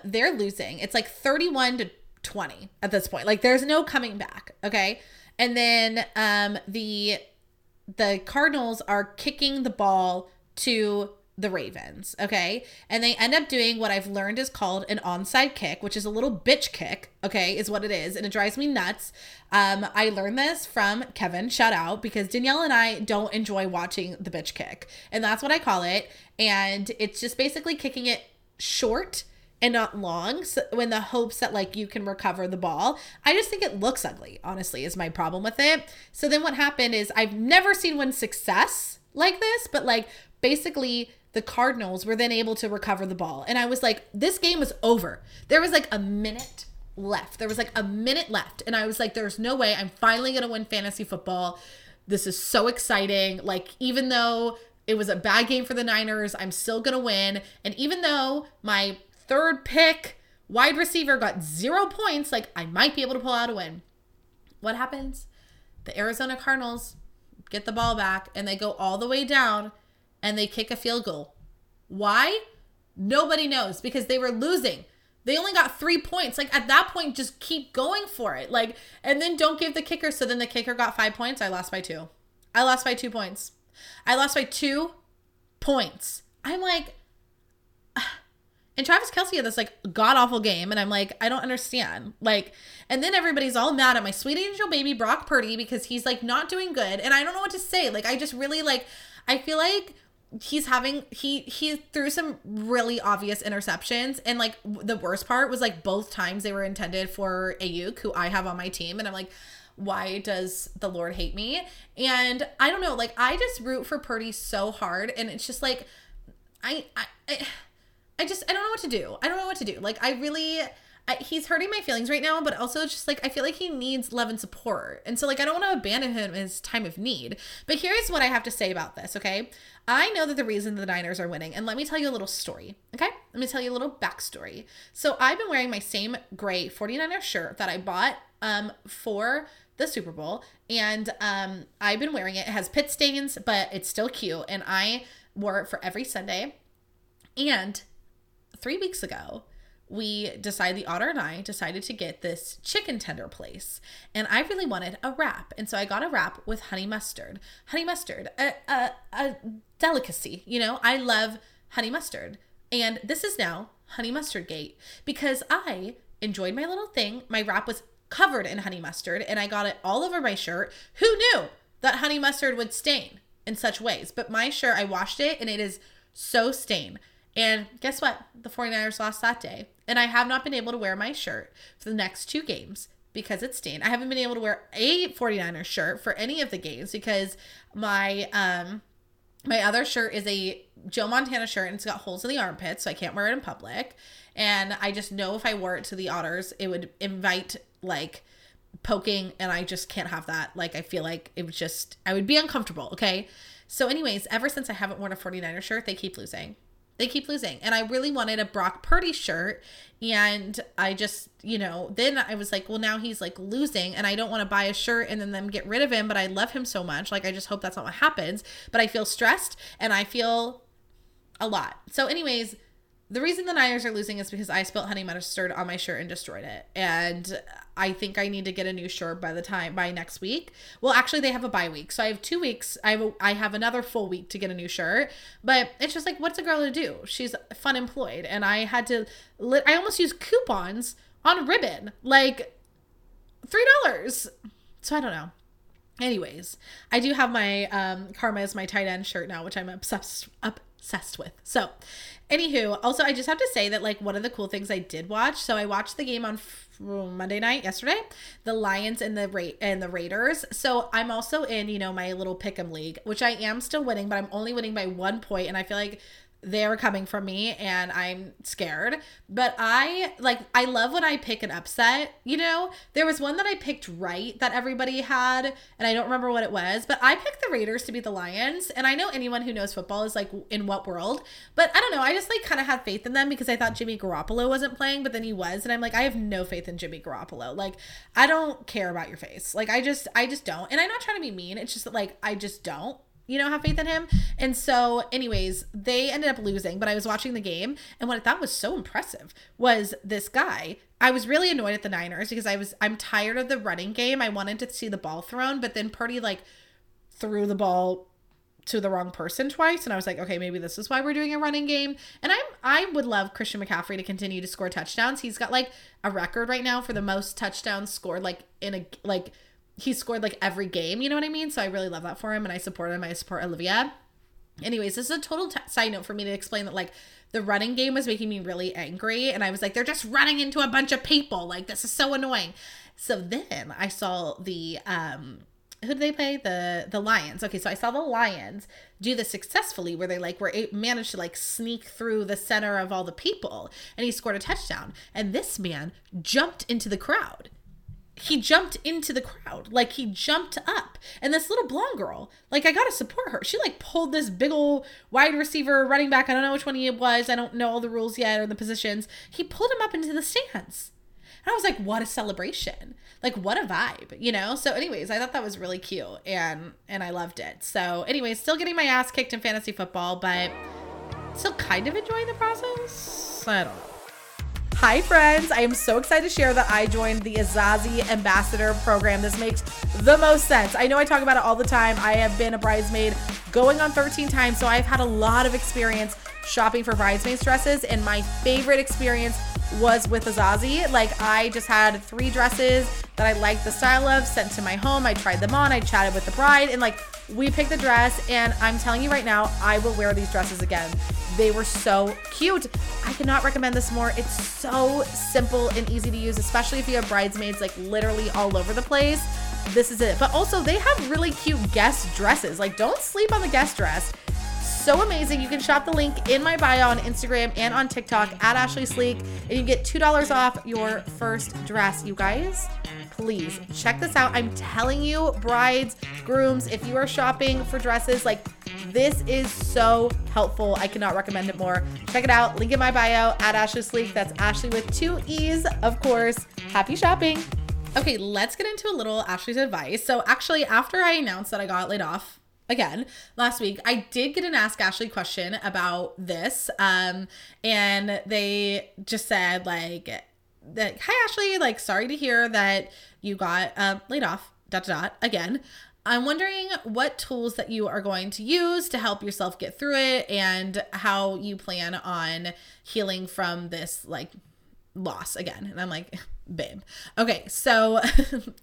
they're losing. It's like 31-20 at this point. Like there's no coming back. Okay. And then, the Cardinals are kicking the ball to the Ravens. Okay. And they end up doing what I've learned is called an onside kick, which is a little bitch kick. Okay. Is what it is. And it drives me nuts. I learned this from Kevin, shout out, because Danielle and I don't enjoy watching the bitch kick, and that's what I call it. And it's just basically kicking it short and not long, so in the hopes that like you can recover the ball. I just think it looks ugly, honestly, is my problem with it. So then what happened is I've never seen one success like this, but like basically the Cardinals were then able to recover the ball. And I was like, this game was over. There was like a minute left. And I was like, there's no way. I'm finally going to win fantasy football. This is so exciting. Like, even though it was a bad game for the Niners, I'm still going to win. And even though my third pick wide receiver got 0 points, like I might be able to pull out a win. What happens? The Arizona Cardinals get the ball back and they go all the way down and they kick a field goal. Why? Nobody knows, because they were losing. They only got 3 points. Like at that point, just keep going for it. Like, and then don't give the kicker. So then the kicker got 5 points. I lost by 2. I lost by 2 points. I lost by 2 points. I'm like, and Travis Kelce had this like god awful game. And I'm like, I don't understand. Like, and then everybody's all mad at my sweet angel baby, Brock Purdy, because he's like not doing good. And I don't know what to say. Like, I just really like, I feel like he threw some really obvious interceptions, and like the worst part was like both times they were intended for Ayuk, who I have on my team, and I'm like, why does the Lord hate me? And I don't know, like I just root for Purdy so hard, and it's just like I don't know what to do. I don't know what to do. Like he's hurting my feelings right now, but also just like, I feel like he needs love and support. And so like, I don't want to abandon him in his time of need, but here's what I have to say about this. Okay. I know that the reason the Niners are winning, and let me tell you a little story. Okay. I'm going to tell you a little backstory. So I've been wearing my same gray 49er shirt that I bought, for the Super Bowl. And, I've been wearing it. It has pit stains, but it's still cute. And I wore it for every Sunday. And 3 weeks ago, Otter and I decided to get this chicken tender place, and I really wanted a wrap. And so I got a wrap with honey mustard, a delicacy. You know, I love honey mustard, and this is now honey mustard gate, because I enjoyed my little thing. My wrap was covered in honey mustard and I got it all over my shirt. Who knew that honey mustard would stain in such ways? But my shirt, I washed it and it is so stained. And guess what? The 49ers lost that day. And I have not been able to wear my shirt for the next two games because it's stained. I haven't been able to wear a 49ers shirt for any of the games because my my other shirt is a Joe Montana shirt and it's got holes in the armpits, so I can't wear it in public. And I just know if I wore it to the Otters, it would invite like poking, and I just can't have that. Like, I feel like it was just, I would be uncomfortable. Okay. So anyways, ever since I haven't worn a 49er shirt, they keep losing. They keep losing. And I really wanted a Brock Purdy shirt. And I just, you know, then I was like, well, now he's like losing and I don't want to buy a shirt and then them get rid of him. But I love him so much. Like, I just hope that's not what happens. But I feel stressed and I feel a lot. So anyways, the reason the Niners are losing is because I spilled honey mustard on my shirt and destroyed it. And I think I need to get a new shirt by next week. Well, actually they have a bye week. So I have 2 weeks. I have another full week to get a new shirt, but it's just like, what's a girl to do? She's fun employed. And I had to, I almost used coupons on ribbon, like $3. So I don't know. Anyways, I do have my Karma is my tight end shirt now, which I'm obsessed with. So anywho, also I just have to say that like one of the cool things I did watch, so I watched the game on Monday night yesterday, the Lions and the Raiders. So I'm also in, you know, my little pick'em league, which I am still winning, but I'm only winning by 1 point. And I feel like they're coming from me and I'm scared, but I love when I pick an upset. You know, there was one that I picked right that everybody had and I don't remember what it was, but I picked the Raiders to beat the Lions. And I know anyone who knows football is like, in what world? But I don't know. I just like kind of had faith in them because I thought Jimmy Garoppolo wasn't playing, but then he was. And I'm like, I have no faith in Jimmy Garoppolo. Like, I don't care about your face. Like, I just don't. And I'm not trying to be mean. It's just that like, I just don't. You know, have faith in him. And so anyways, they ended up losing, but I was watching the game. And what I thought was so impressive was this guy. I was really annoyed at the Niners because I'm tired of the running game. I wanted to see the ball thrown, but then Purdy like threw the ball to the wrong person twice. And I was like, okay, maybe this is why we're doing a running game. And I would love Christian McCaffrey to continue to score touchdowns. He's got like a record right now for the most touchdowns scored, like in a, like, he scored like every game, you know what I mean? So I really love that for him and I support him. I support Olivia. Anyways, this is a total side note for me to explain that like the running game was making me really angry. And I was like, they're just running into a bunch of people. Like, this is so annoying. So then I saw the, who did they play? The Lions. Okay. So I saw the Lions do this successfully where they like were managed to like sneak through the center of all the people and he scored a touchdown. And this man jumped into the crowd. He jumped into the crowd. Like, he jumped up. And this little blonde girl, like, I got to support her. She, like, pulled this big old wide receiver running back. I don't know which one he was. I don't know all the rules yet or the positions. He pulled him up into the stands. And I was like, what a celebration. Like, what a vibe, you know? So anyways, I thought that was really cute. And I loved it. So anyways, still getting my ass kicked in fantasy football, but still kind of enjoying the process. I don't know. Hi friends, I am so excited to share that I joined the Azazi Ambassador Program. This makes the most sense. I know I talk about it all the time. I have been a bridesmaid going on 13 times, so I've had a lot of experience shopping for bridesmaids dresses, and my favorite experience was with Azazi. Like, I just had 3 dresses that I liked the style of, sent to my home, I tried them on, I chatted with the bride, and like, we picked the dress, and I'm telling you right now, I will wear these dresses again. They were so cute. I cannot recommend this more. It's so simple and easy to use, especially if you have bridesmaids like literally all over the place. This is it. But also they have really cute guest dresses. Like, don't sleep on the guest dress. So amazing. You can shop the link in my bio on Instagram and on TikTok at Ashley Sleek, and you get $2 off your first dress. You guys, please check this out. I'm telling you, brides, grooms, if you are shopping for dresses, like, this is so helpful. I cannot recommend it more. Check it out. Link in my bio at Ashley Sleek. That's Ashley with 2 E's, of course. Happy shopping. Okay, let's get into a little Ashley's advice. So actually, after I announced that I got laid off, again, last week, I did get an Ask Ashley question about this. And they just said like, that, hi Ashley, like, sorry to hear that you got laid off, ... again. I'm wondering what tools that you are going to use to help yourself get through it and how you plan on healing from this like loss again. And I'm like, babe. Okay. So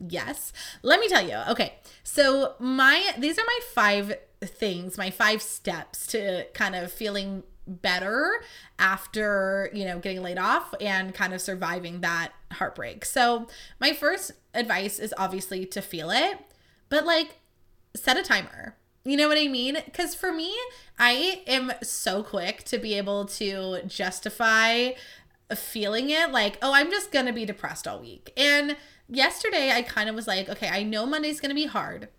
yes, let me tell you. Okay. So these are my 5 things, my 5 steps to kind of feeling better after, you know, getting laid off and kind of surviving that heartbreak. So my first advice is obviously to feel it, but like set a timer. You know what I mean? Because for me, I am so quick to be able to justify feeling it like, oh, I'm just going to be depressed all week. And yesterday I kind of was like, okay, I know Monday's going to be hard.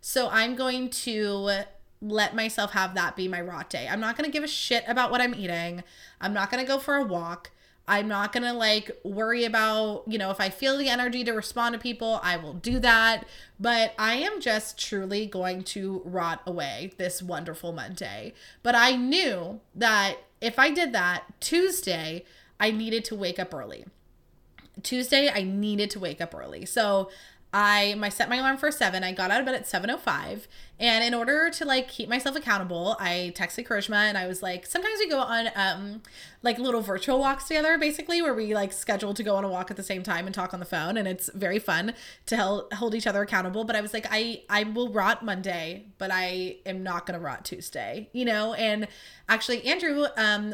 So I'm going to let myself have that be my rot day. I'm not going to give a shit about what I'm eating. I'm not going to go for a walk. I'm not going to like worry about, you know, if I feel the energy to respond to people, I will do that. But I am just truly going to rot away this wonderful Monday. But I knew that if I did that, Tuesday, I needed to wake up early. So I set my alarm for 7. I got out of bed at 7:05. And in order to like keep myself accountable, I texted Karishma and I was like, sometimes we go on like little virtual walks together, basically, where we like schedule to go on a walk at the same time and talk on the phone. And it's very fun to hold each other accountable. But I was like, I will rot Monday, but I am not going to rot Tuesday, you know? And actually Andrew,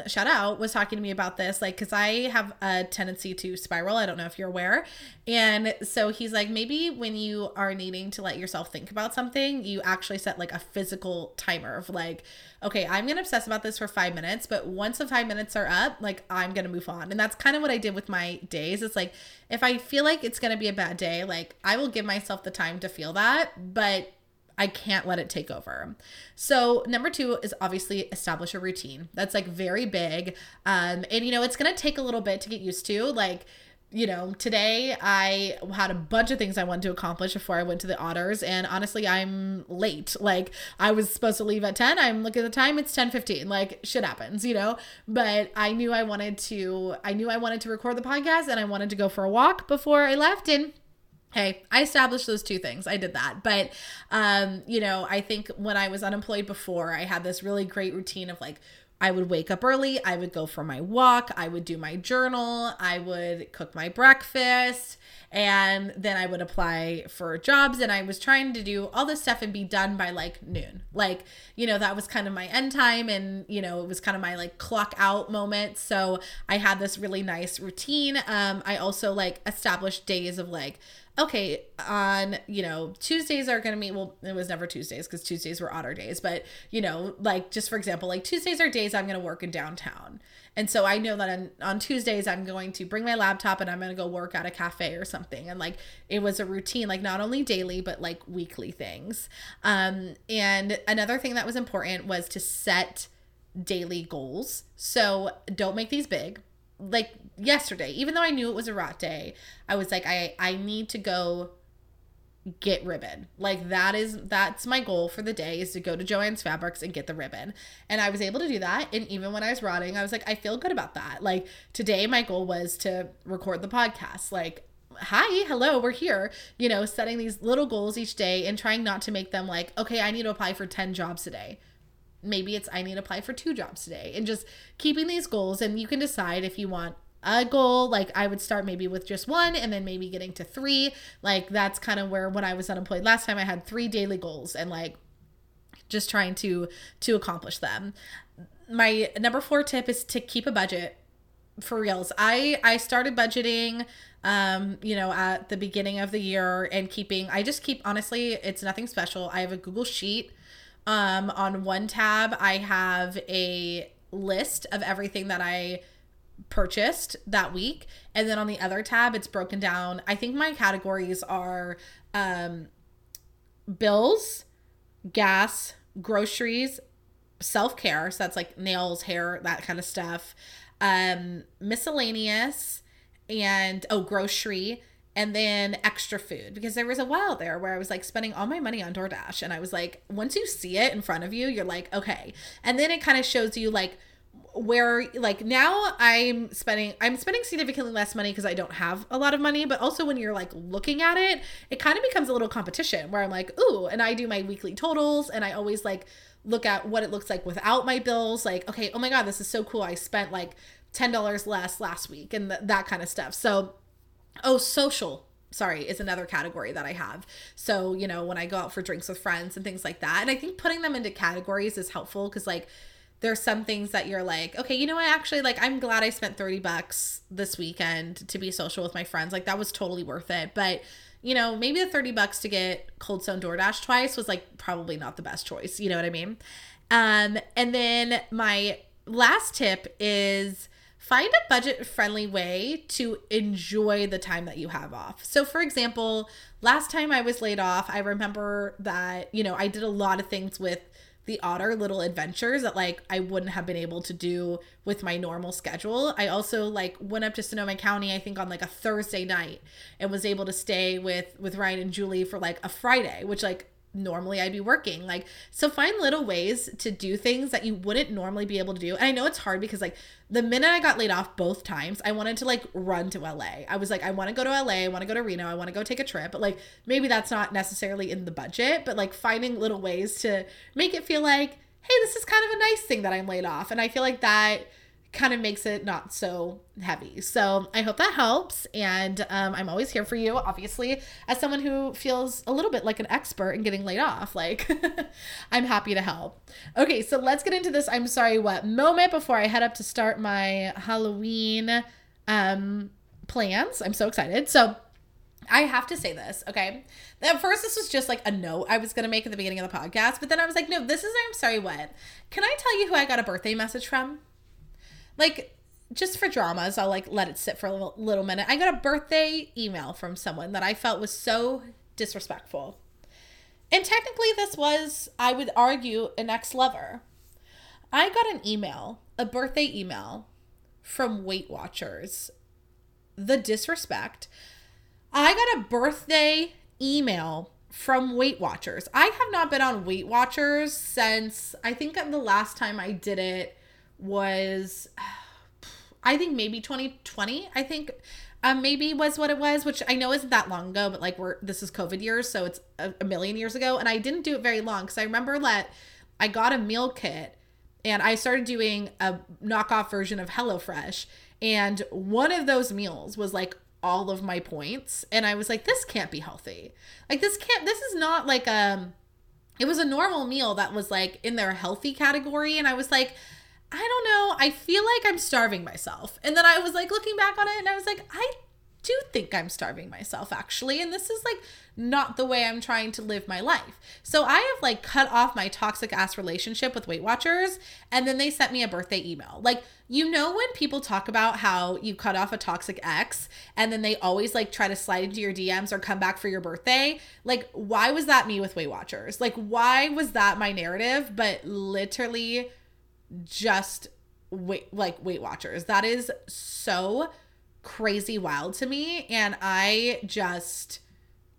shout out, was talking to me about this, like, cause I have a tendency to spiral. I don't know if you're aware. And so he's like, maybe when you are needing to let yourself think about something, you actually set like a physical timer of like, okay, I'm going to obsess about this for 5 minutes, but once the 5 minutes are up, like I'm going to move on. And that's kind of what I did with my days. It's like, if I feel like it's going to be a bad day, like I will give myself the time to feel that, but I can't let it take over. So 2 is obviously establish a routine. That's like very big. And you know, it's going to take a little bit to get used to. Like, you know, today I had a bunch of things I wanted to accomplish before I went to the Otters. And honestly, I'm late. Like I was supposed to leave at 10. I'm looking at the time. It's 10:15. Like shit happens, you know, but I knew I wanted to record the podcast and I wanted to go for a walk before I left. And hey, I established those 2 things. I did that. But, you know, I think when I was unemployed before, I had this really great routine of like, I would wake up early, I would go for my walk, I would do my journal, I would cook my breakfast, and then I would apply for jobs, and I was trying to do all this stuff and be done by like noon. Like, you know, that was kind of my end time, and, you know, it was kind of my like clock out moment. So I had this really nice routine. I also like established days of like, okay, on, you know, Tuesdays are going to be, well, it was never Tuesdays because Tuesdays were Otter days, but, you know, like just for example, like Tuesdays are days I'm going to work in downtown. And so I know that on Tuesdays, I'm going to bring my laptop and I'm going to go work at a cafe or something. And like, it was a routine, like not only daily, but like weekly things. And another thing that was important was to set daily goals. So don't make these big. Like yesterday, even though I knew it was a rot day, I was like, I need to go get ribbon. Like that's my goal for the day, is to go to Joann's Fabrics and get the ribbon. And I was able to do that. And even when I was rotting, I was like, I feel good about that. Like today, my goal was to record the podcast. Like, hi, hello, we're here, you know, setting these little goals each day and trying not to make them like, okay, I need to apply for 10 jobs today. Maybe it's I need to apply for 2 jobs today, and just keeping these goals. And you can decide if you want a goal. Like I would start maybe with just 1 and then maybe getting to 3. Like that's kind of where, when I was unemployed last time, I had 3 daily goals and like just trying to accomplish them. My 4 tip is to keep a budget. For reals. I started budgeting, you know, at the beginning of the year, and honestly, it's nothing special. I have a Google Sheet. On 1 tab, I have a list of everything that I purchased that week. And then on the other tab, it's broken down. I think my categories are, bills, gas, groceries, self-care. So that's like nails, hair, that kind of stuff. Miscellaneous, and grocery. And then extra food, because there was a while there where I was like spending all my money on DoorDash. And I was like, once you see it in front of you, you're like, okay. And then it kind of shows you like where, like now I'm spending significantly less money because I don't have a lot of money. But also when you're like looking at it, it kind of becomes a little competition where I'm like, ooh, and I do my weekly totals. And I always like look at what it looks like without my bills. Like, okay, oh my God, this is so cool. I spent like $10 less last week, and that kind of stuff. So social. sorry, is another category that I have. So, you know, when I go out for drinks with friends and things like that, and I think putting them into categories is helpful because, like, there's some things that you're like, okay, you know what, actually, like, I'm glad I spent $30 this weekend to be social with my friends. Like, that was totally worth it. But, you know, maybe the $30 to get Cold Stone DoorDash twice was, like, probably not the best choice. You know what I mean? And then my last tip is find a budget-friendly way to enjoy the time that you have off. So, for example, last time I was laid off, I remember that, you know, I did a lot of things with the Otter little adventures that, like, I wouldn't have been able to do with my normal schedule. I also, like, went up to Sonoma County, I think on, like, a Thursday night and was able to stay with Ryan and Julie for, like, a Friday, which, like, normally I'd be working. Like, so find little ways to do things that you wouldn't normally be able to do. And I know it's hard because, like, the minute I got laid off both times, I wanted to, like, run to LA. I was like, I want to go to LA. I want to go to Reno. I want to go take a trip. But, like, maybe that's not necessarily in the budget, but, like, finding little ways to make it feel like, hey, this is kind of a nice thing that I'm laid off. And I feel like that kind of makes it not so heavy. So I hope that helps. And I'm always here for you, obviously, as someone who feels a little bit like an expert in getting laid off. Like, I'm happy to help. Okay, so let's get into this I'm sorry what moment before I head up to start my Halloween plans. I'm so excited. So I have to say this, okay? At first, this was just like a note I was going to make at the beginning of the podcast. But then I was like, no, this is I'm sorry what. Can I tell you who I got a birthday message from? Like, just for dramas, I'll, like, let it sit for a little minute. I got a birthday email from someone that I felt was so disrespectful. And technically this was, I would argue, an ex-lover. I got an email, a birthday email from Weight Watchers. The disrespect. I got a birthday email from Weight Watchers. I have not been on Weight Watchers since, I think the last time I did it was, I think maybe 2020, I think maybe was what it was, which I know isn't that long ago, but, like, this is COVID years, so it's a million years ago, and I didn't do it very long, because I remember that I got a meal kit, and I started doing a knockoff version of HelloFresh, and one of those meals was, like, all of my points, and I was like, this can't be healthy. Like, this is not, like, it was a normal meal that was, like, in their healthy category, and I was like, I don't know, I feel like I'm starving myself. And then I was, like, looking back on it, and I was like, I do think I'm starving myself, actually. And this is, like, not the way I'm trying to live my life. So I have, like, cut off my toxic ass relationship with Weight Watchers, and then they sent me a birthday email. Like, you know when people talk about how you cut off a toxic ex, and then they always, like, try to slide into your DMs or come back for your birthday? Like, why was that me with Weight Watchers? Like, why was that my narrative? But literally just Weight Watchers. That is so crazy wild to me. And I just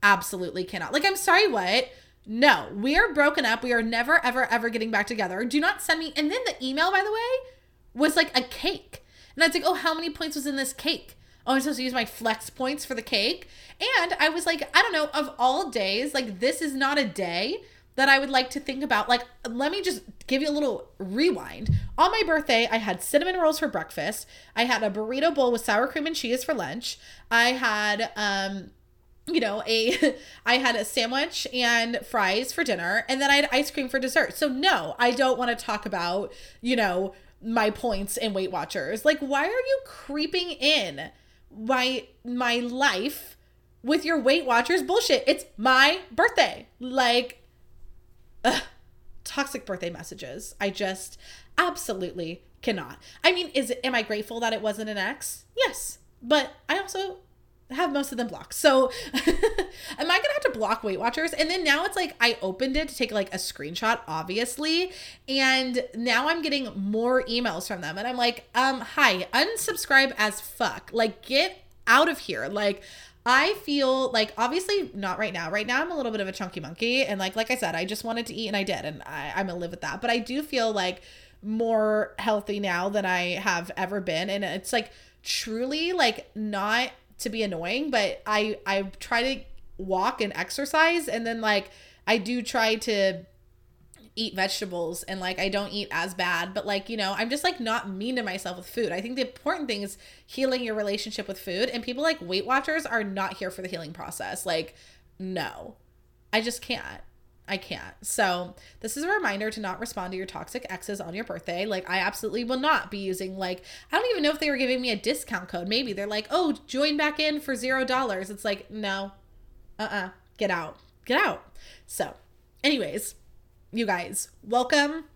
absolutely cannot. Like, I'm sorry, what? No, we are broken up. We are never, ever, ever getting back together. Do not send me. And then the email, by the way, was like a cake. And I was like, oh, how many points was in this cake? Oh, I'm supposed to use my flex points for the cake. And I was like, I don't know, of all days, like, this is not a day that I would like to think about. Like, let me just give you a little rewind. On my birthday, I had cinnamon rolls for breakfast. I had a burrito bowl with sour cream and cheese for lunch. I had, I had a sandwich and fries for dinner, and then I had ice cream for dessert. So no, I don't want to talk about, you know, my points in Weight Watchers. Like, why are you creeping in my life with your Weight Watchers bullshit? It's my birthday. Like, ugh, toxic birthday messages. I just absolutely cannot. I mean, am I grateful that it wasn't an ex? Yes. But I also have most of them blocked. So am I going to have to block Weight Watchers? And then now it's like, I opened it to take like a screenshot, obviously. And now I'm getting more emails from them. And I'm like, hi, unsubscribe as fuck. Like, get out of here. Like, I feel like, obviously not right now. Right now I'm a little bit of a chunky monkey. And like I said, I just wanted to eat and I did. And I'm going to live with that. But I do feel like more healthy now than I have ever been. And it's like truly like not to be annoying, but I try to walk and exercise. And then like I do try to eat vegetables and like I don't eat as bad, but like, you know, I'm just like not mean to myself with food. I think the important thing is healing your relationship with food, and people like Weight Watchers are not here for the healing process. Like, no, I just can't. I can't. So this is a reminder to not respond to your toxic exes on your birthday. Like, I absolutely will not be using, like, I don't even know if they were giving me a discount code. Maybe they're like, oh, join back in for $0. It's like, no, get out, get out. So anyways, you guys, welcome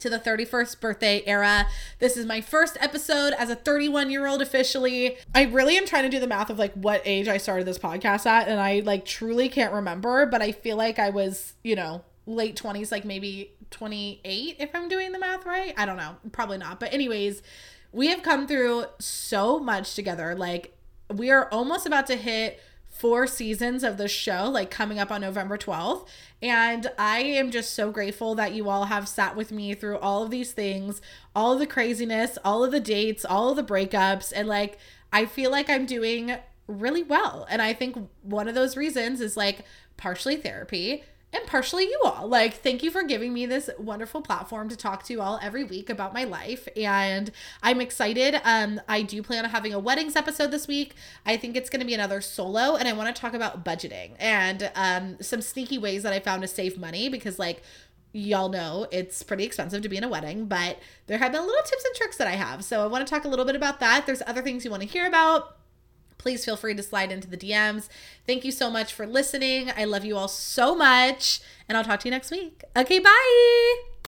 to the 31st birthday era. This is my first episode as a 31-year-old officially. I really am trying to do the math of like what age I started this podcast at, and I like truly can't remember, but I feel like I was, you know, late 20s, like maybe 28 if I'm doing the math right. I don't know, probably not. But anyways, we have come through so much together. Like, we are almost about to hit 4 seasons of this show, like coming up on November 12th. And I am just so grateful that you all have sat with me through all of these things, all of the craziness, all of the dates, all of the breakups. And like, I feel like I'm doing really well. And I think one of those reasons is like partially therapy and partially you all. Like, thank you for giving me this wonderful platform to talk to you all every week about my life. And I'm excited. I do plan on having a weddings episode this week. I think it's going to be another solo. And I want to talk about budgeting and some sneaky ways that I found to save money, because like, y'all know it's pretty expensive to be in a wedding, but there have been little tips and tricks that I have. So I want to talk a little bit about that. There's other things you want to hear about. Please feel free to slide into the DMs. Thank you so much for listening. I love you all so much, and I'll talk to you next week. Okay, bye.